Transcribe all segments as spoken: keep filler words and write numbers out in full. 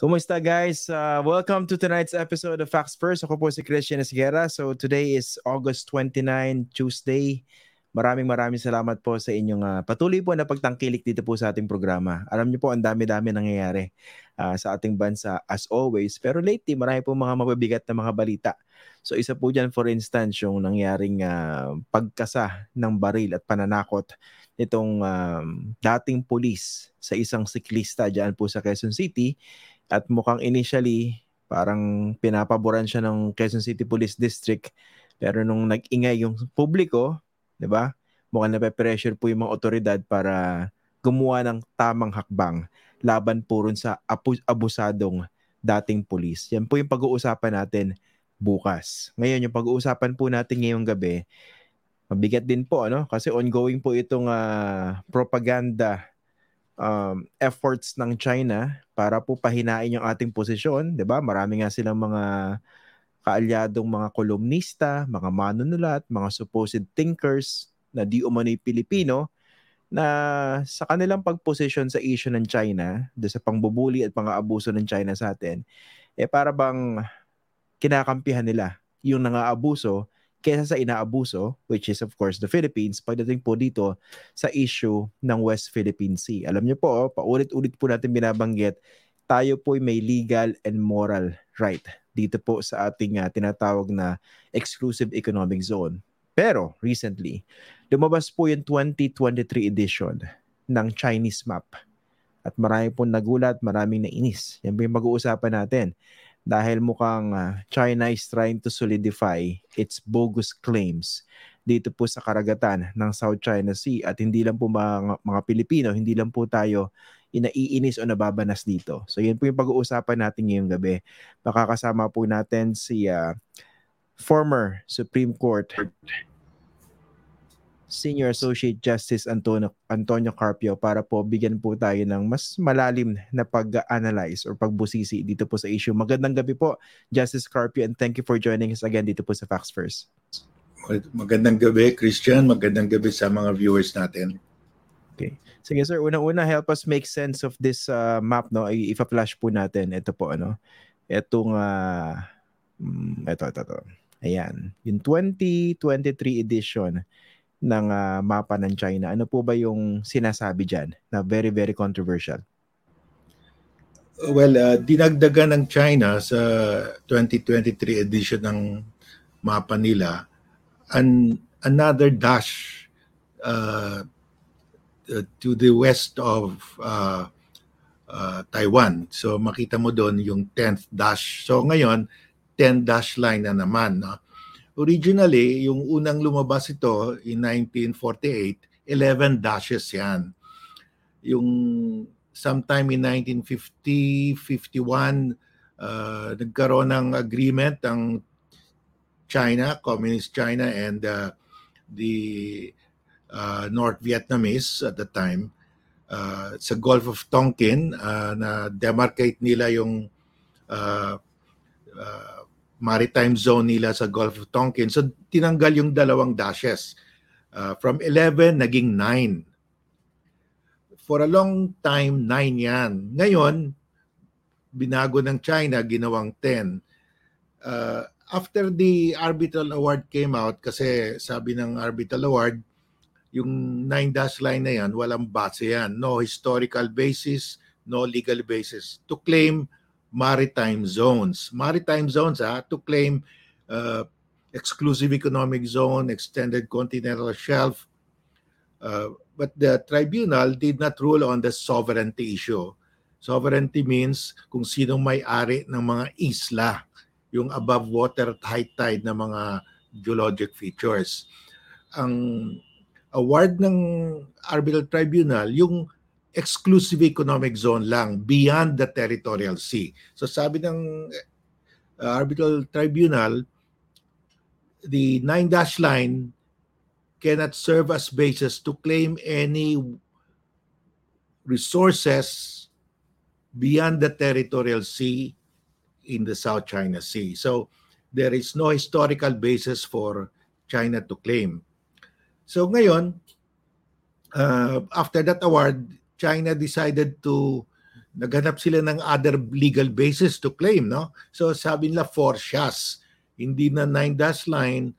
Kumusta guys? Uh, welcome to tonight's episode of Facts First. Ako po si Christian Esguera. So today is August twenty-ninth, Tuesday. Maraming maraming salamat po sa inyong uh, patuloy po na pagtangkilik dito po sa ating programa. Alam niyo po, ang dami-dami nangyayari uh, sa ating bansa as always. Pero lately, marami po mga mabibigat na mga balita. So isa po dyan, for instance, yung nangyaring uh, pagkasa ng baril at pananakot nitong uh, dating pulis sa isang siklista dyan po sa Quezon City. At mukhang initially, parang pinapaboran siya ng Quezon City Police District. Pero nung nag-ingay yung publiko, di ba? Mukhang nape-pressure po yung mga otoridad para gumawa ng tamang hakbang laban po rin sa abusadong dating polis. Yan po yung pag-uusapan natin bukas. Ngayon, yung pag-uusapan po natin ngayong gabi, mabigat din po, ano? Kasi ongoing po itong uh, propaganda Um, efforts ng China para po pahinain yung ating posisyon, di ba? Marami nga silang mga kaalyadong mga kolumnista, mga manunulat, mga supposed thinkers na di umano'y Pilipino na sa kanilang pagposisyon sa issue ng China, do sa pangbubuli at pang-aabuso ng China sa atin, eh para bang kinakampihan nila yung nangaabuso kaysa sa inaabuso, which is of course the Philippines, pagdating po dito sa issue ng West Philippine Sea. Alam niyo po, paulit-ulit po natin binabanggit, tayo po may legal and moral right dito po sa ating uh, tinatawag na exclusive economic zone. Pero recently, lumabas po yung twenty twenty-three edition ng Chinese map. At marami pong nagulat, maraming nainis. Yan po yung mag-uusapan natin. Dahil mukhang uh, China is trying to solidify its bogus claims dito po sa karagatan ng South China Sea. At hindi lang po mga, mga Pilipino, hindi lang po tayo inaiinis o nababanas dito. So yan po yung pag-uusapan natin ngayong gabi. Makakasama po natin si uh, former Supreme Court Senior Associate Justice Antonio, Antonio Carpio para po bigyan po tayo ng mas malalim na pag-analyze or pagbusisi dito po sa issue. Magandang gabi po, Justice Carpio, and thank you for joining us again dito po sa Facts First. Magandang gabi, Christian. Magandang gabi sa mga viewers natin. Okay. Sige sir, unang-una help us make sense of this uh, map, no? Ipa-flash po natin. Ito po, ano? Itong, uh, ito, ito, ito. Ayan. Yung twenty twenty-three edition ng uh, mapa ng China. Ano po ba yung sinasabi dyan na very, very controversial? Well, uh, dinagdagan ng China sa twenty twenty-three edition ng mapa nila an another dash uh, to the west of uh, uh, Taiwan. So makita mo doon yung tenth dash. So ngayon, ten dash line na naman, no? Originally, yung unang lumabas ito in nineteen forty-eight, eleven dashes yan. Yung sometime in nineteen fifty, fifty-one, uh, nagkaroon ng agreement ang China, Communist China, and uh, the uh, North Vietnamese at the time uh, sa Gulf of Tonkin uh, na demarcate nila yung uh, uh, maritime zone nila sa Gulf of Tonkin. So, tinanggal yung dalawang dashes. Uh, from eleven, naging nine. For a long time, nine yan. Ngayon, binago ng China, ginawang ten. Uh, after the Arbitral Award came out, kasi sabi ng Arbitral Award, yung nine-dash line na yan, walang base yan. No historical basis, no legal basis. To claim maritime zones. Maritime zones, ha, to claim uh, exclusive economic zone, extended continental shelf. Uh, but the tribunal did not rule on the sovereignty issue. Sovereignty means kung sino may-ari ng mga isla, yung above water at high tide na mga geologic features. Ang award ng Arbitral Tribunal, yung exclusive economic zone lang beyond the territorial sea. So sabi ng uh, Arbitral Tribunal, the nine-dash line cannot serve as basis to claim any resources beyond the territorial sea in the South China Sea. So there is no historical basis for China to claim. So ngayon, uh, after that award, China decided to naghanap sila ng other legal basis to claim, no? So sabi nila four siyas, hindi na nine dash line.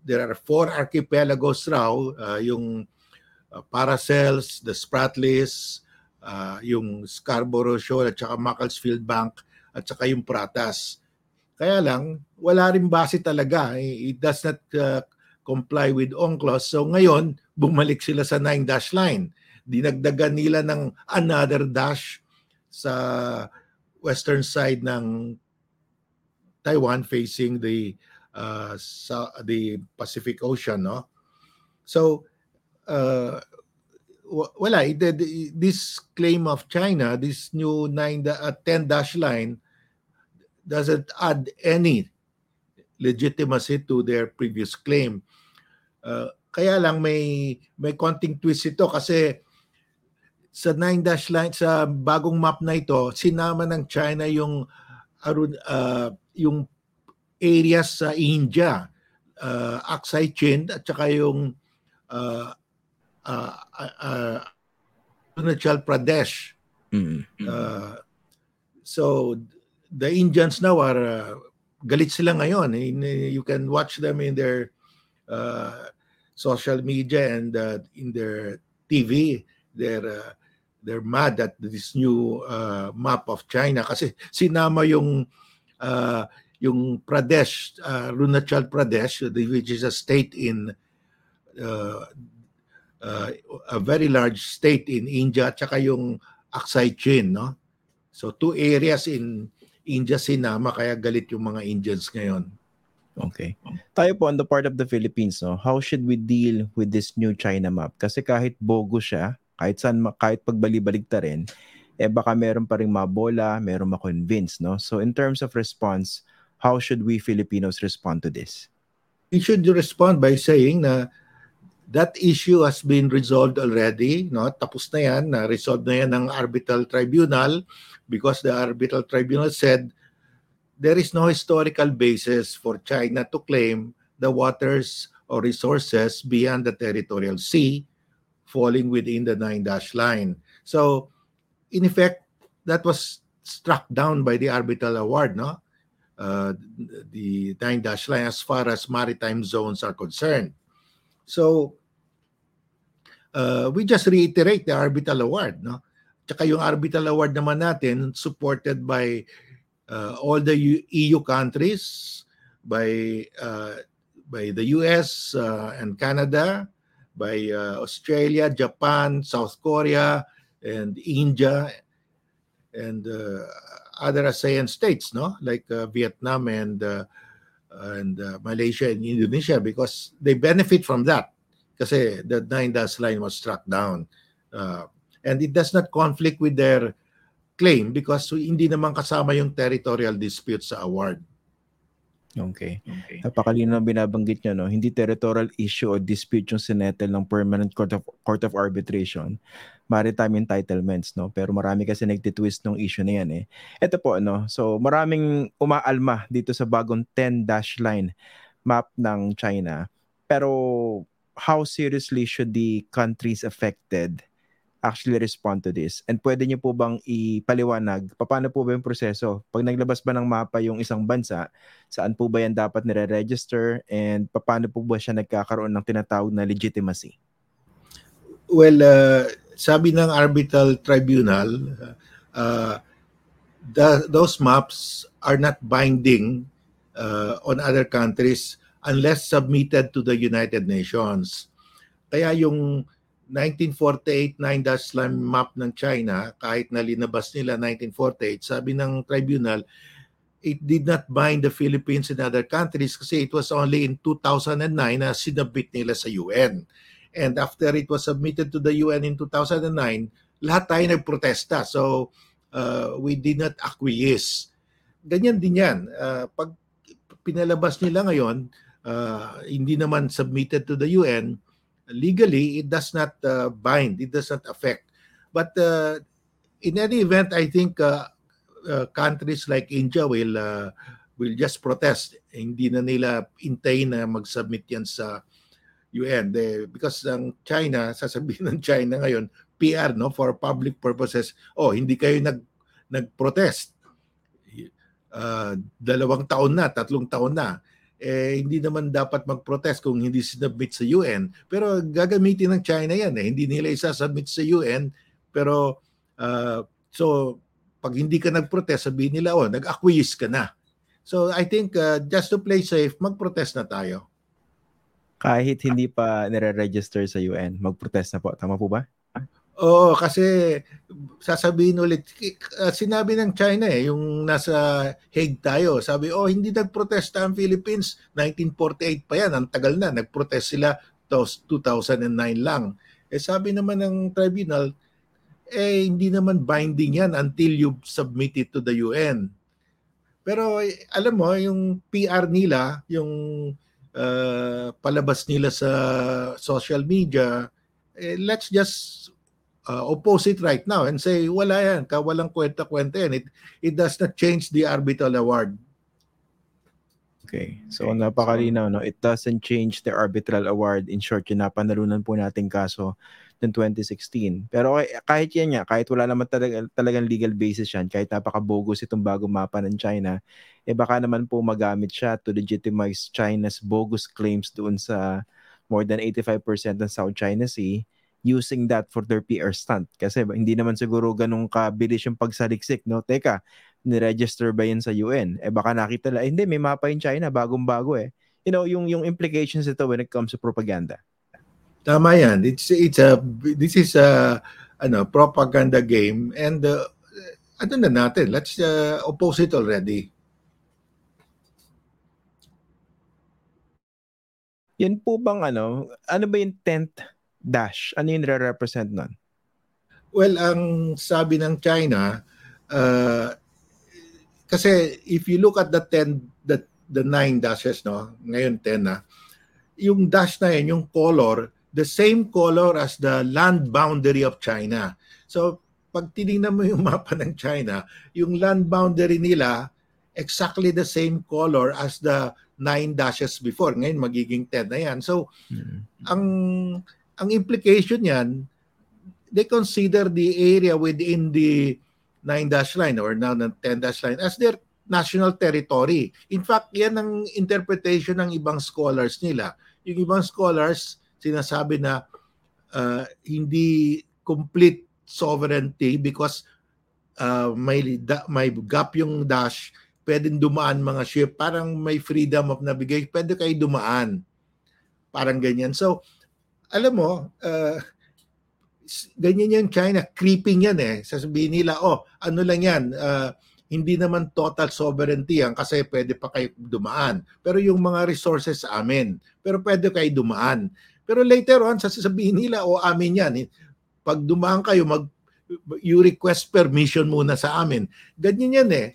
There are four archipelagos raw, uh, yung uh, Paracels, the Spratlys, uh, yung Scarborough Shoal at saka Macclesfield Bank at saka yung Pratas. Kaya lang, wala rin base talaga. It does not uh, comply with UNCLOS. So ngayon, bumalik sila sa nine dash line. Dinagdagan nila ng another dash sa western side ng Taiwan facing the uh, sa, the Pacific Ocean, no? So uh, w- wala the, the, this claim of China, this new nine uh, ten dash line doesn't add any legitimacy to their previous claim. Uh, kaya lang may may konting twist ito kasi sa nine dash line sa bagong map na ito sinama ng China yung uh, yung areas sa India, uh, Aksai Chin at saka yung uh, uh, uh, uh, Arunachal Pradesh. Mm-hmm. Uh, so the Indians now are uh, galit sila ngayon. In, you can watch them in their uh, social media and uh, in their T V. They're uh, they're mad at this new uh, map of China kasi sinama yung uh, yung Pradesh, uh, Arunachal Pradesh, which is a state in uh, uh, a very large state in India, tsaka yung Aksai Chin, no? So two areas in India sinama kaya galit yung mga Indians ngayon. Okay. Tayo po on the part of the Philippines, no? How should we deal with this new China map? Kasi kahit bogo siya, kahit saan, kahit pagbalibalik-ta rin, eh baka meron pa ring mabola, meron ma-convince, no? So in terms of response, how should we Filipinos respond to this? We should respond by saying na that issue has been resolved already, no? Tapos na yan, na-resolve na yan ng Arbitral Tribunal because the Arbitral Tribunal said there is no historical basis for China to claim the waters or resources beyond the territorial sea falling within the nine-dash line. So, in effect, that was struck down by the Arbitral Award, no? Uh, the nine-dash line as far as maritime zones are concerned. So, uh, we just reiterate the Arbitral Award, no? Tsaka yung Arbitral Award naman natin, supported by uh, all the E U countries, by, uh, by the U S uh, and Canada, by uh, Australia, Japan, South Korea, and India, and uh, other ASEAN states, no, like uh, Vietnam and uh, and uh, Malaysia and Indonesia, because they benefit from that. Kasi the nine dash line was struck down, uh, and it does not conflict with their claim because hindi naman kasama yung territorial dispute sa award. Okay. okay. Napakalino ang binabanggit niyo, no? Hindi territorial issue o dispute yung sinettle ng Permanent Court of Court of Arbitration, maritime entitlements, no? Pero marami kasi nagtitwist ng issue na yan, eh. Ito po, no? So maraming umaalma dito sa bagong ten-dash line map ng China. Pero how seriously should the countries affected actually respond to this? And pwede niyo po bang ipaliwanag, paano po ba yung proseso? Pag naglabas ba ng mapa yung isang bansa, saan po ba yan dapat nire-register? And paano po ba siya nagkakaroon ng tinatawag na legitimacy? Well, uh, sabi ng Arbitral Tribunal, uh, the, those maps are not binding uh, on other countries unless submitted to the United Nations. Kaya yung nineteen forty-eight nine-dash line map ng China, kahit nalinabas nila nineteen forty-eight, sabi ng tribunal, it did not bind the Philippines and other countries kasi it was only in two thousand nine na sinabit nila sa U N. And after it was submitted to the U N in two thousand nine, lahat tayo nagprotesta. So, uh, we did not acquiesce. Ganyan din yan. Uh, pag pinalabas nila ngayon, uh, hindi naman submitted to the U N, legally, it does not uh, bind, it does not affect. But uh, in any event, I think uh, uh, countries like India will uh, will just protest. Hindi na nila hintayin na mag-submit yan sa U N. They, because ng China, sasabihin ng China ngayon, P R, no, for public purposes, oh, hindi kayo nag nagprotest. Uh, dalawang taon na, tatlong taon na. Eh, hindi naman dapat mag-protest kung hindi sinubmit sa U N. Pero gagamitin ng China yan. Eh. Hindi nila isasubmit sa U N. Pero, uh, so, pag hindi ka nag-protest, sabihin nila, oh, nag-acquiesce ka na. So, I think, uh, just to play safe, mag-protest na tayo. Kahit hindi pa nire-register sa U N, mag-protest na po. Tama po ba? Oo, kasi sasabihin ulit, uh, sinabi ng China eh, yung nasa Hague tayo, sabi, oh, hindi nagprotesta ang Philippines, nineteen forty-eight pa yan, ang tagal na, nagprotest sila two thousand nine lang. Eh sabi naman ng tribunal, eh hindi naman binding yan until you submit it to the U N. Pero eh, alam mo, yung P R nila, yung uh, palabas nila sa social media, eh, let's just Uh, oppose it right now and say, wala yan, kawalang kwenta-kwenta yan. It, it does not change the arbitral award. Okay. So, okay. Napakalinaw, no? It doesn't change the arbitral award. In short, yun na, panalunan po nating kaso ng twenty sixteen. Pero okay, kahit yan nga, kahit wala naman talaga, talagang legal basis yan, kahit napaka-bogus itong bagong mapa ng China, eh baka naman po magamit siya to legitimize China's bogus claims doon sa more than eighty-five percent ng South China Sea, using that for their P R stunt. Kasi hindi naman siguro ganun kabilis yung pagsaliksik, no? Teka, niregister ba yan sa U N? Eh baka nakita lang, eh, hindi, may mapa yung China, bagong-bago eh. You know, yung, yung implications ito when it comes to propaganda. Tama yan. It's, it's a, this is a ano, propaganda game and uh, ano na natin, let's uh, oppose it already. Yan po bang ano, ano ba yung tenth dash, ano yung re-represent nun? Well, ang sabi ng China, uh, kasi if you look at the ten, the, the nine dashes, no? Ngayon ten na, yung dash na yun, yung color, the same color as the land boundary of China. So, pag tinignan mo yung mapa ng China, yung land boundary nila, exactly the same color as the nine dashes before. Ngayon, magiging ten na yan. So, mm-hmm. ang... Ang implication niyan, they consider the area within the nine-dash line or now the ten-dash line as their national territory. In fact, yan ang interpretation ng ibang scholars nila. Yung ibang scholars, sinasabi na uh, hindi complete sovereignty because uh, may, da- may gap yung dash, pwedeng dumaan mga ship, parang may freedom of navigation, pwede kayo dumaan. Parang ganyan. So, alam mo, uh, ganyan yung China, creeping yan eh. Sasabihin nila, oh, ano lang yan, uh, hindi naman total sovereignty yan kasi pwede pa kayo dumaan. Pero yung mga resources amin, pero pwede kayo dumaan. Pero later on, sasabihin nila, oh, amin yan. Pag dumaan kayo, mag, you request permission muna sa amin. Ganyan yan eh.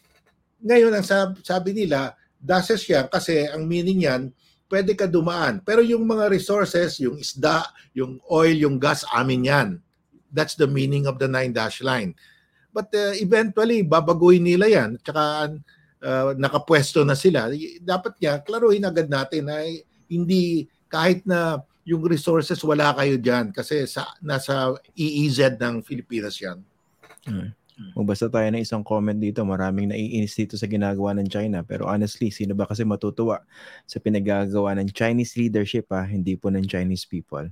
Ngayon, ang sab- sabi nila, dashes yan kasi ang meaning yan, pwede ka dumaan. Pero yung mga resources, yung isda, yung oil, yung gas, amin yan. That's the meaning of the nine-dash line. But uh, eventually, babaguhin nila yan. Tsaka uh, nakapwesto na sila. Dapat niya, klaruhin agad natin na hindi, kahit na yung resources wala kayo dyan kasi sa, nasa E E Z ng Pilipinas yan. Hmm. Magbasa tayo ng isang comment dito. Maraming naiinis dito sa ginagawa ng China. Pero honestly, sino ba kasi matutuwa sa pinagagawa ng Chinese leadership, ha? Hindi po ng Chinese people.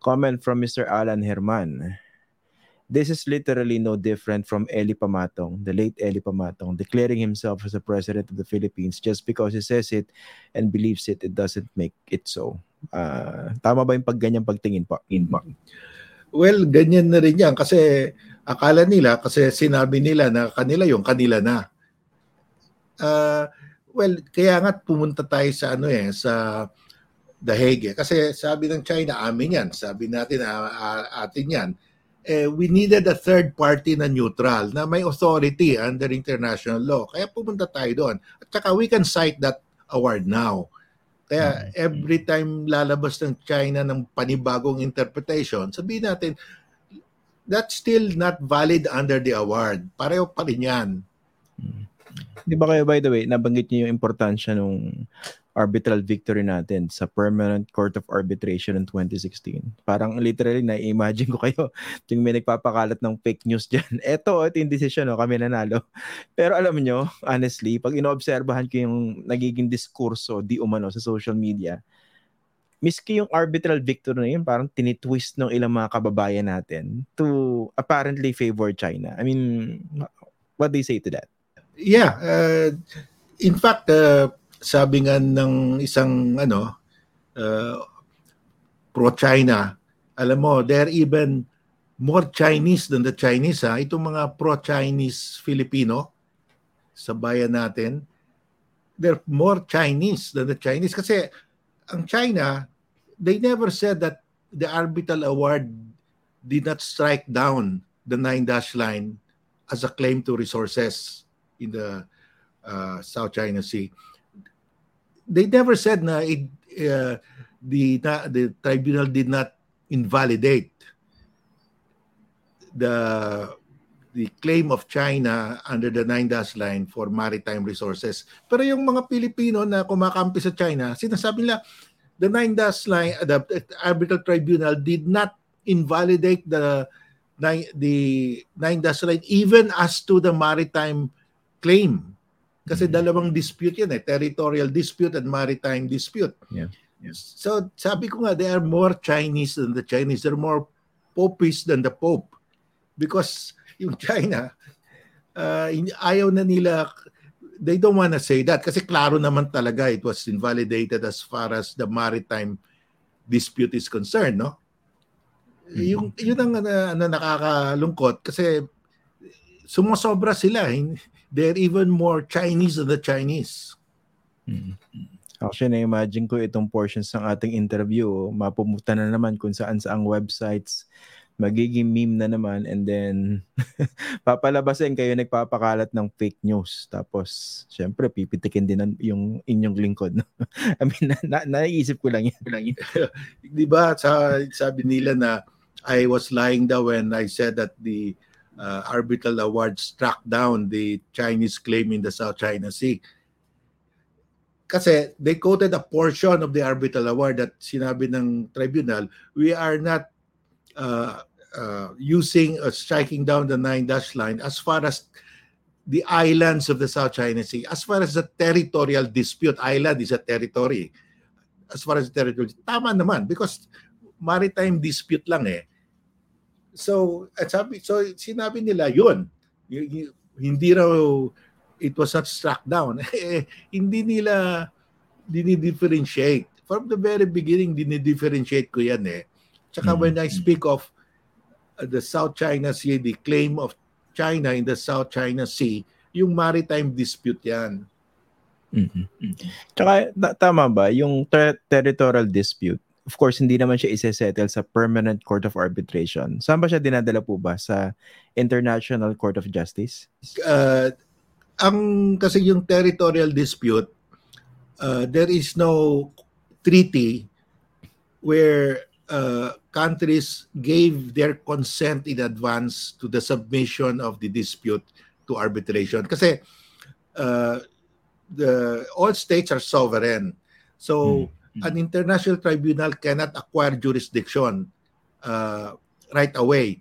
Comment from Mister Alan Herman. This is literally no different from Eli Pamatong, the late Eli Pamatong, declaring himself as the president of the Philippines just because he says it and believes it, it doesn't make it so. Uh, tama ba yung pagganyang pagtingin po? Inmark. Well, ganyan na rin yan kasi... Akala nila, kasi sinabi nila na kanila yung kanila na. Uh, well, kaya nga pumunta tayo sa ano eh, sa The Hague. Eh. Kasi sabi ng China, amin yan. Sabi natin, uh, atin yan. Eh, we needed a third party na neutral, na may authority under international law. Kaya pumunta tayo doon. At saka we can cite that award now. Kaya every time lalabas ng China ng panibagong interpretation, sabihin natin, that's still not valid under the award. Pareho pa rin yan. Di ba kayo, by the way, nabanggit niyo yung importansya nung arbitral victory natin sa Permanent Court of Arbitration in twenty sixteen. Parang literally, na-imagine ko kayo yung may nagpapakalat ng fake news dyan. Eto, ito yung decision, no? Kami nanalo. Pero alam nyo, honestly, pag inoobserbahan ko yung nagiging diskurso di umano sa social media, miski yung arbitral victory na yun, parang tinitwist ng ilang mga kababayan natin to apparently favor China. I mean, what do you say to that? Yeah. Uh, in fact, uh, sabi nga ng isang ano uh, pro-China, alam mo, they're even more Chinese than the Chinese. Ha? Itong mga pro-Chinese Filipino sa bayan natin, they're more Chinese than the Chinese. Kasi ang China, they never said that the Arbitral Award did not strike down the nine-dash line as a claim to resources in the uh, South China Sea. They never said na it, uh, the na, the tribunal did not invalidate the the claim of China under the nine-dash line for maritime resources. Pero yung mga Pilipino na kumakampi sa China, sinasabi nila the nine-dash line, the arbitral tribunal did not invalidate the the nine-dash line even as to the maritime claim. Kasi dalawang dispute yan eh, territorial dispute and maritime dispute. Yeah. Yes. So sabi ko nga, they are more Chinese than the Chinese. They're more popist than the Pope. Because yung China, uh, ayaw na nila, they don't want to say that. Kasi klaro naman talaga, it was invalidated as far as the maritime dispute is concerned, no? Mm-hmm. Yung, yun ang uh, na nakakalungkot kasi sumosobra sila. They're even more Chinese than the Chinese. Mm-hmm. Actually, na-imagine ko itong portions ng ating interview. Mapumunta na naman kung saan-saang websites. Magiging meme na naman. And then, papalabasin kayo nagpapakalat ng fake news. Tapos, syempre, pipitikin din yung inyong lingkod. I mean, na- naiisip ko lang yan. Di ba, sabi nila na I was lying daw when I said that the Uh, arbitral award struck down the Chinese claim in the South China Sea. Kasi they quoted a portion of the arbitral award that sinabi ng tribunal, we are not uh, uh, using or striking down the nine-dash line as far as the islands of the South China Sea, as far as the territorial dispute. Island is a territory. As far as the territory. Tama naman because maritime dispute lang eh. So, at sabi, so sinabi nila yun, y- y- hindi raw, it was not struck down. Hindi nila dinidifferentiate. From the very beginning, dinidifferentiate ko yan eh. Tsaka mm-hmm. when I speak of uh, the South China Sea, the claim of China in the South China Sea, yung maritime dispute yan. Mm-hmm. Tsaka t- tama ba, yung ter- territorial dispute, of course, hindi naman siya isesettle sa Permanent Court of Arbitration. Saan ba siya dinadala po ba? Sa International Court of Justice? Uh, ang kasi yung territorial dispute, uh, there is no treaty where uh, countries gave their consent in advance to the submission of the dispute to arbitration. Kasi uh, the, all states are sovereign. So, hmm. an international tribunal cannot acquire jurisdiction uh, right away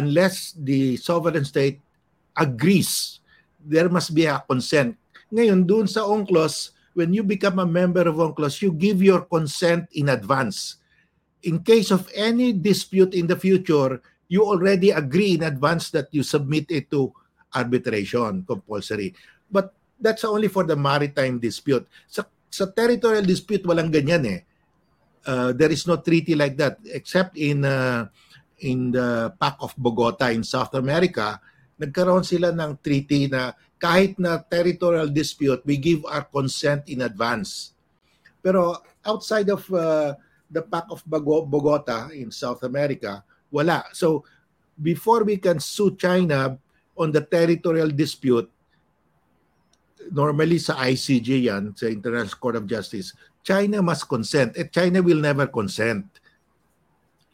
unless the sovereign state agrees. There must be a consent. Ngayon, dun sa UNCLOS, when you become a member of UNCLOS, you give your consent in advance. In case of any dispute in the future, you already agree in advance that you submit it to arbitration, compulsory. But that's only for the maritime dispute. So, sa territorial dispute, walang ganyan eh. Uh, there is no treaty like that except in uh, in the Pact of Bogota in South America. Nagkaroon sila ng treaty na kahit na territorial dispute, we give our consent in advance. Pero outside of uh, the Pact of Bogota in South America, wala. So before we can sue China on the territorial dispute, normally sa I C J yan, sa International Court of Justice, China must consent. And China will never consent.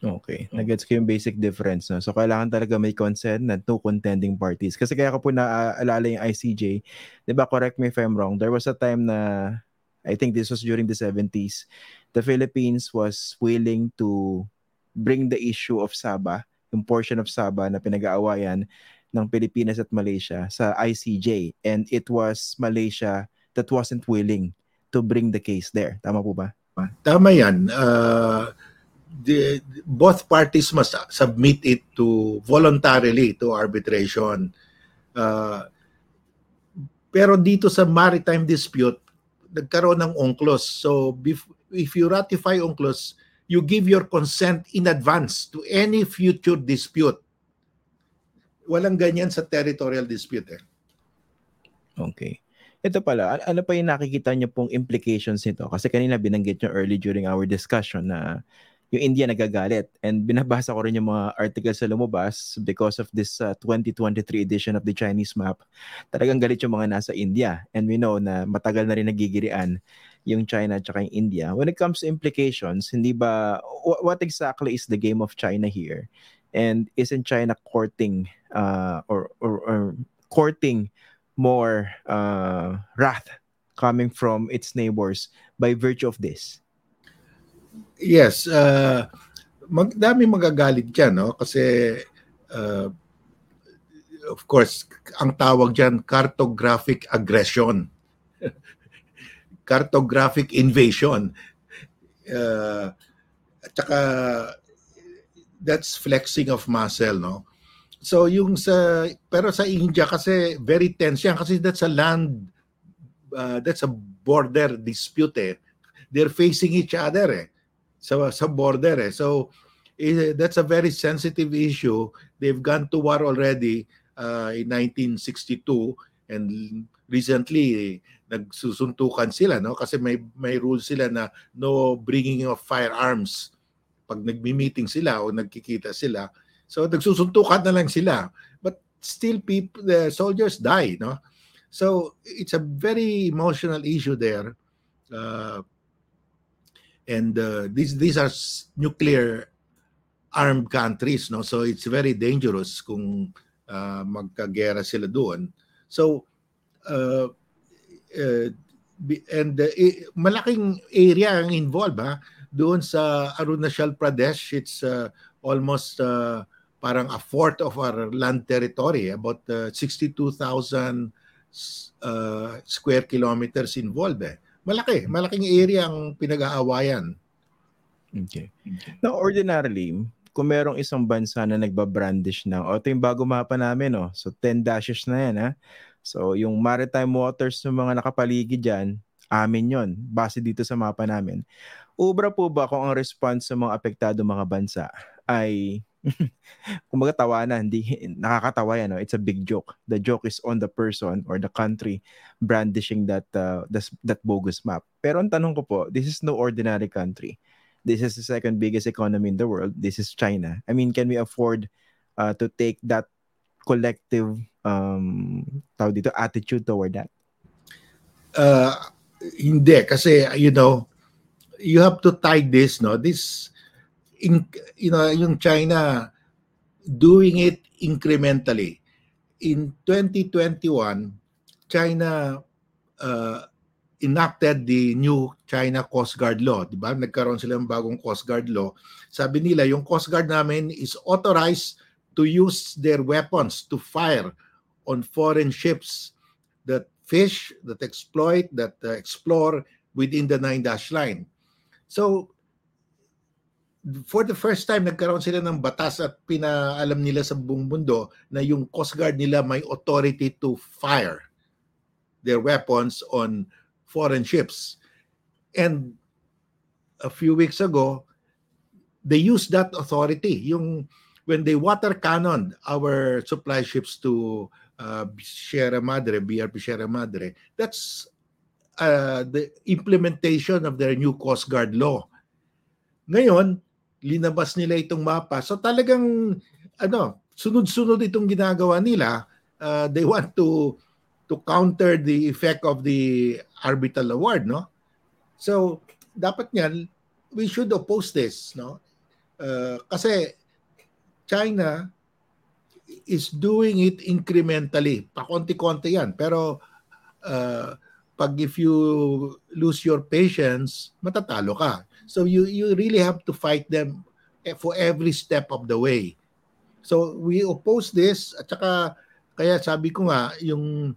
Okay. Nag-gets ko yung basic difference. No? So, kailangan talaga may consent na two contending parties. Kasi kaya ko po naaalala yung I C J. Diba, correct me if I'm wrong, there was a time na, I think this was during the seventies, the Philippines was willing to bring the issue of Sabah, yung portion of Sabah na pinag-aawayan ng Pilipinas at Malaysia sa I C J. And it was Malaysia that wasn't willing to bring the case there. Tama po ba? Tama yan. Uh... The, both parties must submit it to voluntarily to arbitration. Uh, pero dito sa maritime dispute, nagkaroon ng UNCLOS. So if, if you ratify UNCLOS, you give your consent in advance to any future dispute. Walang ganyan sa territorial dispute. Eh. Okay. Ito pala, ano pa yung nakikita niyo pong implications nito? Kasi kanina binanggit niyo early during our discussion na yung India nagagalit. And binabasa ko rin yung mga articles na lumabas because of this uh, twenty twenty-three edition of the Chinese map. Talagang galit yung mga nasa India. And we know na matagal na rin nagigirian yung China at saka yung India. When it comes to implications, hindi ba, w- what exactly is the game of China here? And isn't China courting uh, or, or, or courting more uh, wrath coming from its neighbors by virtue of this? Yes, uh, mag, dami magagalit dyan, no? Kasi, uh, of course, ang tawag dyan, cartographic aggression. Cartographic invasion. Uh, at saka, that's flexing of muscle, no? So, yung sa, pero sa India kasi, very tense yan. Kasi that's a land, uh, that's a border dispute, eh. They're facing each other, eh. So sa border, eh. So eh, that's a very sensitive issue. They've gone to war already uh, in nineteen sixty-two, and recently eh, nagsusuntukan sila, no? Kasi may may rule sila na no bringing of firearms pag nagmi-meeting sila o nagkikita sila. So nagsusuntukan na lang sila, but still people, the soldiers die, no? So it's a very emotional issue there. Uh, And uh, these these are nuclear armed countries, no? So it's very dangerous kung uh, magkagera sila doon. So uh, uh, and uh, malaking area ang involved, ha? Doon sa Arunachal Pradesh, it's uh, almost uh, parang a fourth of our land territory, about uh, sixty-two thousand uh, square kilometers involved, eh. Malaki, malaking area ang pinag-aawayan. Okay. Now, ordinarily, kung merong isang bansa na nagba-brandish ng, o ito yung bago mapa namin, oh, so ten dashes na yan. Ha? So, yung maritime waters ng mga nakapaligid dyan, amin yon base dito sa mapa namin. Ubra po ba kung ang response sa mga apektado mga bansa ay, kung magatawanan, hindi, nakakatawa yan. No? It's a big joke. The joke is on the person or the country brandishing that uh, that, that bogus map. Pero ang tanong ko po, this is no ordinary country. This is the second biggest economy in the world. This is China. I mean, can we afford uh, to take that collective um, tawag dito, attitude toward that? Uh, hindi. Kasi, you know, you have to tie this, no? This In, you know, yung China doing it incrementally. In twenty twenty-one, China uh, enacted the new China Coast Guard Law. Diba? Nagkaroon sila ng bagong Coast Guard Law. Sabi nila, yung Coast Guard namin is authorized to use their weapons to fire on foreign ships that fish, that exploit, that uh, explore within the nine-dash line. So, for the first time, nagkaroon sila ng batas at pinaalam nila sa buong mundo na yung Coast Guard nila may authority to fire their weapons on foreign ships. And a few weeks ago, they used that authority. Yung, when they water cannoned our supply ships to uh, Sierra Madre, B R P Sierra Madre, that's uh, the implementation of their new Coast Guard law. Ngayon, linabas nila itong mapa. So talagang ano, sunod-sunod itong ginagawa nila. Uh, they want to to counter the effect of the Arbitral Award, no? So dapat niyan, we should oppose this, no? Uh, kasi China is doing it incrementally. Pakonti-konti yan. Pero uh, pag if you lose your patience, matatalo ka. So you, you really have to fight them for every step of the way. So we oppose this at saka kaya sabi ko nga yung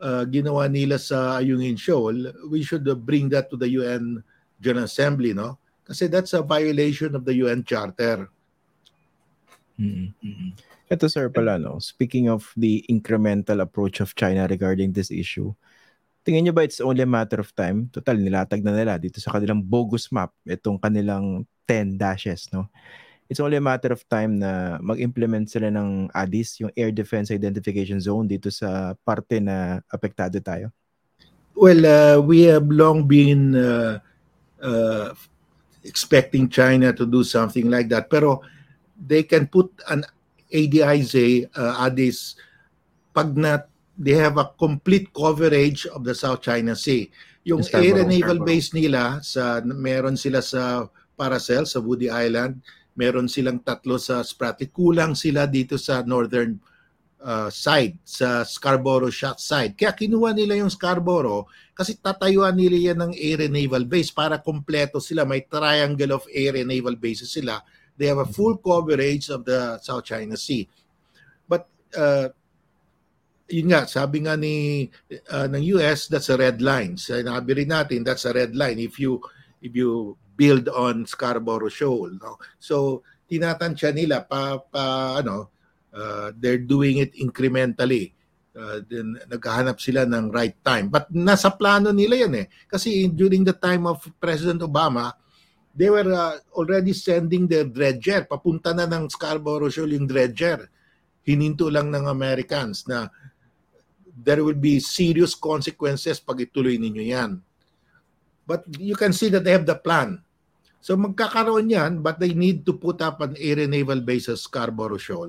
uh, ginawa nila sa Ayungin Shoal, we should bring that to the U N General Assembly, no? Kasi that's a violation of the U N Charter. Mm-hmm. Ito sir pala, no? Speaking of the incremental approach of China regarding this issue, tingin nyo ba it's only a matter of time? Total, nilatag na nila dito sa kanilang bogus map, itong kanilang ten dashes, no? It's only a matter of time na mag-implement sila ng A D I Z, yung Air Defense Identification Zone, dito sa parte na apektado tayo? Well, uh, we have long been uh, uh, expecting China to do something like that. Pero they can put an A D I Z, uh, A D I Z, pag na they have a complete coverage of the South China Sea. Yung air and naval base nila, sa meron sila sa Paracels, sa Woody Island, meron silang tatlo sa Spratlys. Kulang sila dito sa northern uh, side, sa Scarborough Shoal side. Kaya kinuha nila yung Scarborough kasi tatayuan nila yan ng air and naval base para kompleto sila. May triangle of air and naval bases sila. They have a full coverage of the South China Sea. But, uh, yun nga, sabi nga ni uh, ng U S, that's a red line. Sinabi rin natin, that's a red line if you if you build on Scarborough Shoal, no? So tinatansya nila pa, pa ano, uh, they're doing it incrementally. Uh, then naghahanap sila ng right time. But nasa plano nila yan eh. Kasi during the time of President Obama, they were uh, already sending their dredger. Papunta na ng Scarborough Shoal yung dredger. Hininto lang ng Americans na there will be serious consequences pag ituloy ninyo yan. But you can see that they have the plan. So magkakaroon yan, but they need to put up an air and naval base at Scarborough Shoal.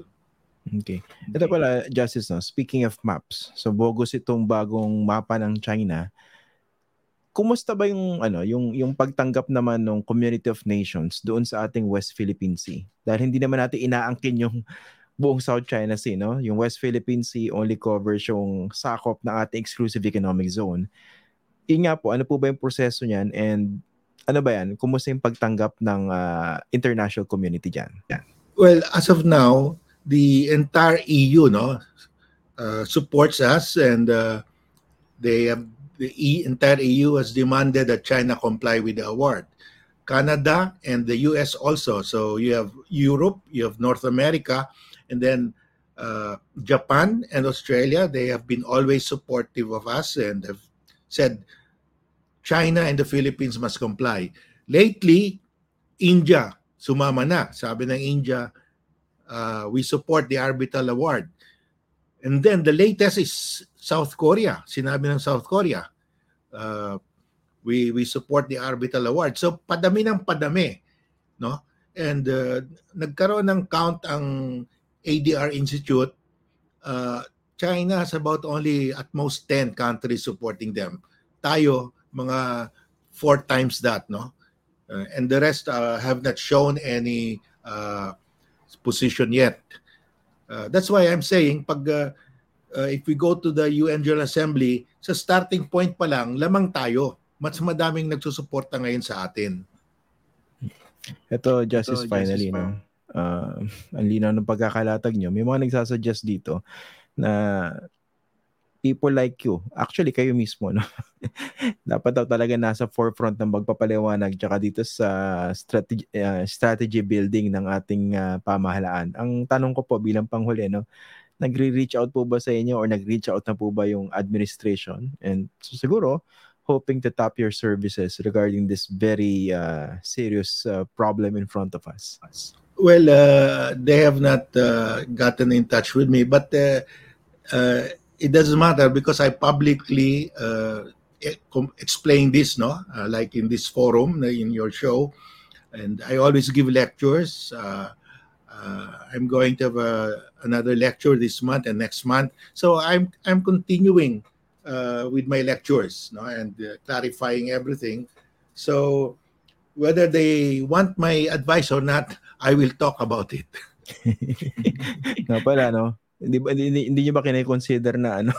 Okay. Ito pala, Justice, no? Speaking of maps, so bogus itong bagong mapa ng China. Kumusta ba yung ano yung yung pagtanggap naman ng Community of Nations doon sa ating West Philippine Sea? Dahil hindi naman natin inaangkin yung buong South China Sea, no? Yung West Philippine Sea only covers yung sakop ng ating exclusive economic zone. Yun nga po, ano po ba yung proseso niyan and ano ba yan? Kumusta yung pagtanggap ng uh, international community dyan? Yan. Well, as of now, the entire E U, no, uh, supports us and uh, they have, the e, entire E U has demanded that China comply with the award. Canada and the U S also. So you have Europe, you have North America, and then uh, Japan and Australia, they have been always supportive of us and have said China and the Philippines must comply. Lately, India, sumama na. Sabi ng India, uh, we support the Arbitral Award. And then the latest is South Korea. Sinabi ng South Korea, uh, we we support the Arbitral Award. So padami ng padami, no? And uh, nagkaroon ng count ang A D R Institute, uh, China has about only at most ten countries supporting them. Tayo, mga four times that, no? Uh, and the rest uh, have not shown any uh, position yet. Uh, that's why I'm saying, pag, uh, uh, if we go to the U N General Assembly, sa starting point pa lang, lamang tayo. Mas madaming nagsusuporta ngayon sa atin. Ito, Justice, Ito, finally, no? Uh, ang linaw ng pagkakalatag nyo, may mga nagsasuggest dito na people like you, actually kayo mismo, no? Dapat daw talaga nasa forefront ng pagpapaliwanag tsaka dito sa strategy, uh, strategy building ng ating uh, pamahalaan. Ang tanong ko po bilang panghuli, no? Nagre-reach out po ba sa inyo or nag-reach out na po ba yung administration? And so, siguro hoping to tap your services regarding this very uh, serious uh, problem in front of us. Well, uh, they have not uh, gotten in touch with me, but uh, uh, it doesn't matter because I publicly uh, explain this, no, uh, like in this forum, in your show, and I always give lectures. Uh, uh, I'm going to have a, another lecture this month and next month, so I'm I'm continuing uh, with my lectures, no, and uh, clarifying everything. So whether they want my advice or not, I will talk about it. No pala, no? Hindi, hindi, hindi nyo ba kine-consider na ano,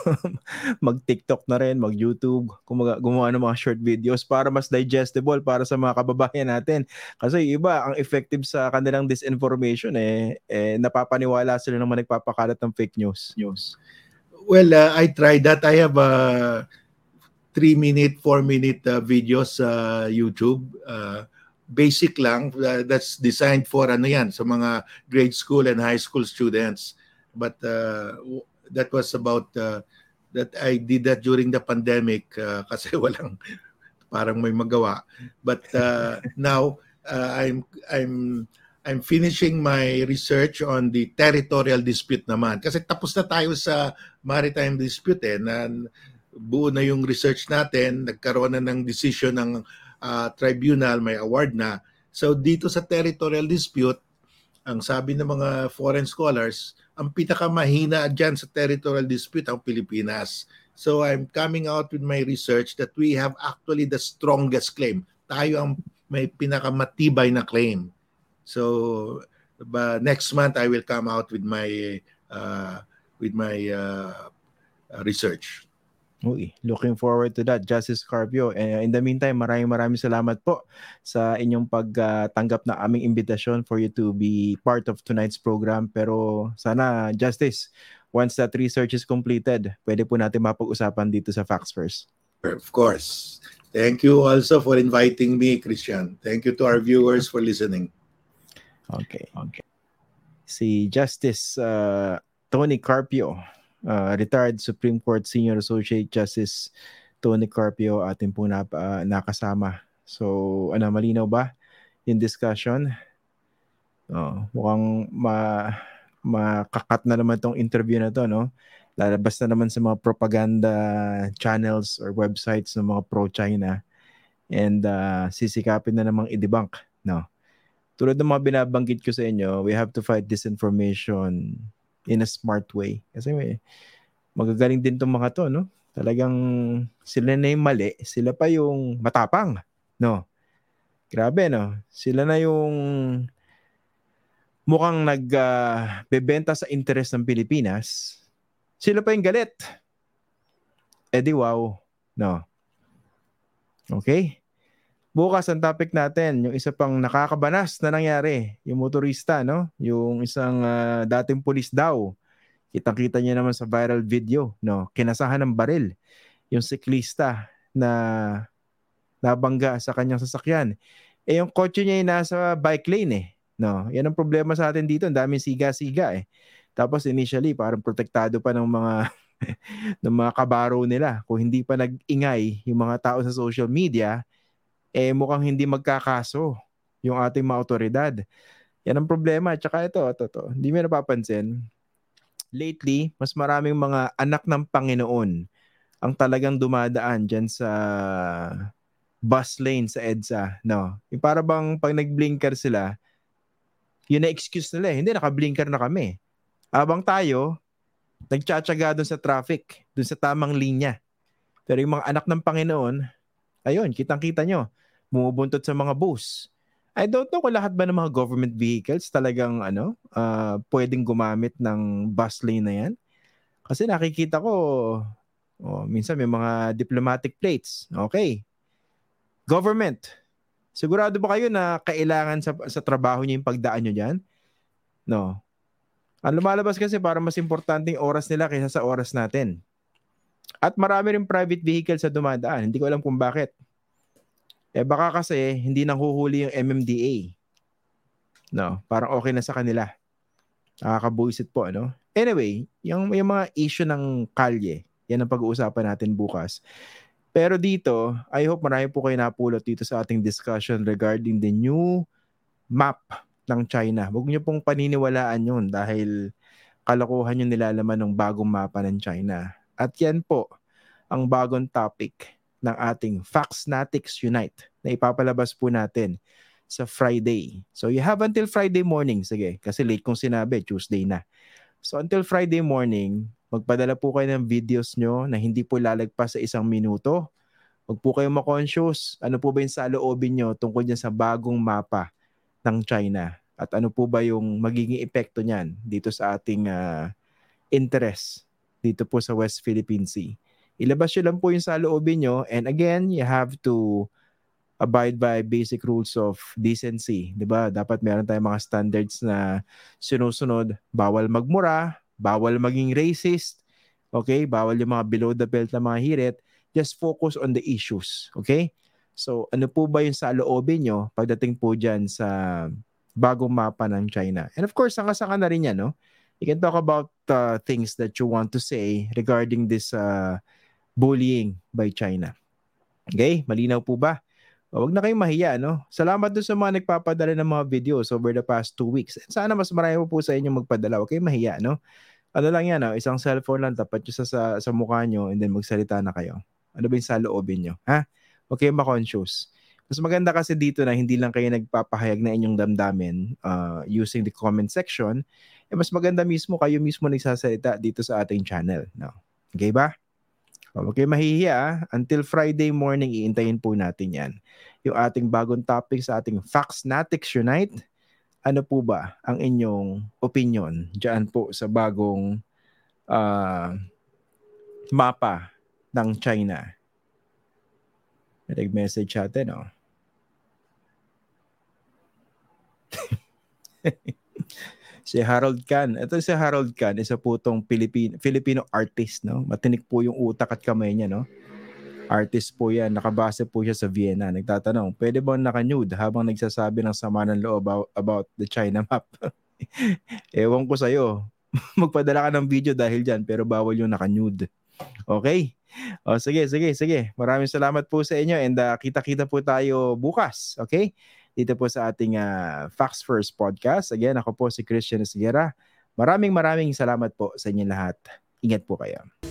mag-TikTok na rin, mag-YouTube, gumawa, gumawa ng mga short videos para mas digestible para sa mga kababayan natin? Kasi iba, ang effective sa kanilang disinformation, eh, eh napapaniwala sila ng mga nagpapakalat ng fake news. news. Well, uh, I tried that. I have a three-minute, four-minute uh, videos sa uh, YouTube. Uh, basic lang. Uh, that's designed for ano yan, sa mga grade school and high school students. But uh, that was about uh, that I did that during the pandemic uh, kasi walang parang may magawa. But uh, now uh, I'm I'm I'm finishing my research on the territorial dispute naman. Kasi tapos na tayo sa maritime dispute eh, na buo na yung research natin, nagkaroon na ng decision ng uh, tribunal, may award na. So dito sa territorial dispute, ang sabi ng mga foreign scholars, ang pinakamahina dyan sa territorial dispute ang Pilipinas. So I'm coming out with my research that we have actually the strongest claim. Tayo ang may pinakamatibay na claim. So next month I will come out with my uh, with my uh, research. Uy, looking forward to that, Justice Carpio. Uh, in the meantime, maraming maraming salamat po sa inyong pagtanggap uh, na aming invitation for you to be part of tonight's program. Pero sana, Justice, once that research is completed, pwede po natin mapag-usapan dito sa Facts First. Of course. Thank you also for inviting me, Christian. Thank you to our viewers for listening. Okay. Okay. Si Justice uh, Tony Carpio. Uh, retired Supreme Court Senior Associate Justice Tony Carpio atin po na, uh, nakasama. So, ano, malinaw ba yung discussion? Oh, mukhang ma, makakat na naman tong interview na to, no? Lalabas na naman sa mga propaganda channels or websites ng mga pro-China and uh, sisikapin na namang i-debunk, no? Tulad ng mga binabanggit ko sa inyo, we have to fight disinformation in a smart way. Kasi may, magagaling din itong mga to, no? Talagang sila na yung mali, sila pa yung matapang, no? Grabe, no? Sila na yung mukhang nagbebenta uh, sa interest ng Pilipinas, sila pa yung galit. Eh di wow, no? Okay? Bukas ang topic natin, yung isa pang nakakabanas na nangyari, yung motorista, no? Yung isang uh, dating pulis daw. Kitang-kita niya naman sa viral video, no? Kinasahan ng baril yung siklista na nabangga sa kanyang sasakyan. Eh yung kotse niya ay nasa bike lane eh, no? Yan ang problema sa atin dito, ang daming siga-siga eh. Tapos initially parang protektado pa ng mga ng mga kabaro nila. Kung hindi pa nag-ingay yung mga tao sa social media, eh mukhang hindi magkakaso yung ating mga otoridad. Yan ang problema. Tsaka ito, ito, ito. Hindi mo napapansin. Lately, mas maraming mga anak ng Panginoon ang talagang dumadaan dyan sa bus lane sa EDSA. No? Yung para bang pag nag-blinker sila, yun na-excuse nila eh. Hindi, naka-blinker na kami. Abang tayo, nagtsatsaga dun sa traffic, dun sa tamang linya. Pero yung mga anak ng Panginoon, ayun, kitang-kita nyo, bumubuntot sa mga bus. I don't know kung lahat ba ng mga government vehicles talagang ano, uh, pwedeng gumamit ng bus lane na yan. Kasi nakikita ko, oh, minsan may mga diplomatic plates. Okay. Government, sigurado ba kayo na kailangan sa, sa trabaho nyo yung pagdaan nyo dyan? No. Ang lumalabas kasi para mas importanteng oras nila kaysa sa oras natin. At marami rin private vehicle sa dumadaan. Hindi ko alam kung bakit. Eh baka kasi hindi nanghuhuli yung M M D A. No, parang okay na sa kanila. Nakakabuisit po, ano? Anyway, yung, yung mga issue ng kalye, yan ang pag-uusapan natin bukas. Pero dito, I hope marami po kayo napulot dito sa ating discussion regarding the new map ng China. Huwag niyo pong paniniwalaan yun dahil kalokohan yung nilalaman ng bagong mapa ng China. At yan po ang bagong topic ng ating Faxnatics Unite na ipapalabas po natin sa Friday. So you have until Friday morning. Sige, kasi late kong sinabi, Tuesday na. So until Friday morning, magpadala po kayo ng videos nyo na hindi po lalagpas sa isang minuto. Huwag po kayong ma-conscious. Ano po ba yung saloobin nyo tungkol dyan sa bagong mapa ng China? At ano po ba yung magiging epekto niyan dito sa ating uh, interest dito po sa West Philippine Sea? Ilabas nyo lang po yung saloobin nyo. And again, you have to abide by basic rules of decency. Diba? Dapat meron tayong mga standards na sinusunod. Bawal magmura, bawal maging racist, okay? Bawal yung mga below the belt na mga hirit. Just focus on the issues, okay? So ano po ba yung saloobin nyo pagdating po dyan sa bagong mapa ng China? And of course, saka-saka na rin yan, no? You can talk about uh, things that you want to say regarding this uh, bullying by China. Okay? Malinaw po ba? Huwag na kayong mahiya, no? Salamat doon sa mga nagpapadala ng mga videos over the past two weeks. And sana mas marami po, po sa inyo magpadala. Huwag kayong mahiya, no? Ano lang yan, no? Isang cellphone lang, tapat nyo sa, sa, sa mukha nyo and then magsalita na kayo. Ano ba yung saloobin nyo? Ha? Huwag kayong ma-conscious. Mas maganda kasi dito na hindi lang kayo nagpapahayag na inyong damdamin uh, using the comment section. Eh, mas maganda mismo kayo mismo nagsasalita dito sa ating channel. No? Okay ba? Okay, mahihiya. Until Friday morning, iintayin po natin yan. Yung ating bagong topic sa ating Faxnatics Unite. Ano po ba ang inyong opinion dyan po sa bagong uh, mapa ng China? Nag-message natin, no? Si Harold Kahn. Ito si Harold Kahn, isa po itong Filipino, Filipino artist, no? Matinik po yung utak at kamay niya, no? Artist po yan. Nakabase po siya sa Vienna. Nagtatanong, pwede ba naka-nude habang nagsasabi ng sama ng loob about, about the China map? Ewan ko sa'yo. Magpadala ka ng video dahil dyan, pero bawal yung naka-nude. Okay? O, sige, sige, sige. Maraming salamat po sa inyo and uh, kita-kita po tayo bukas. Okay? Dito po sa ating uh, Facts First Podcast. Again, ako po si Christian Esguera. Maraming maraming salamat po sa inyo lahat. Ingat po kayo.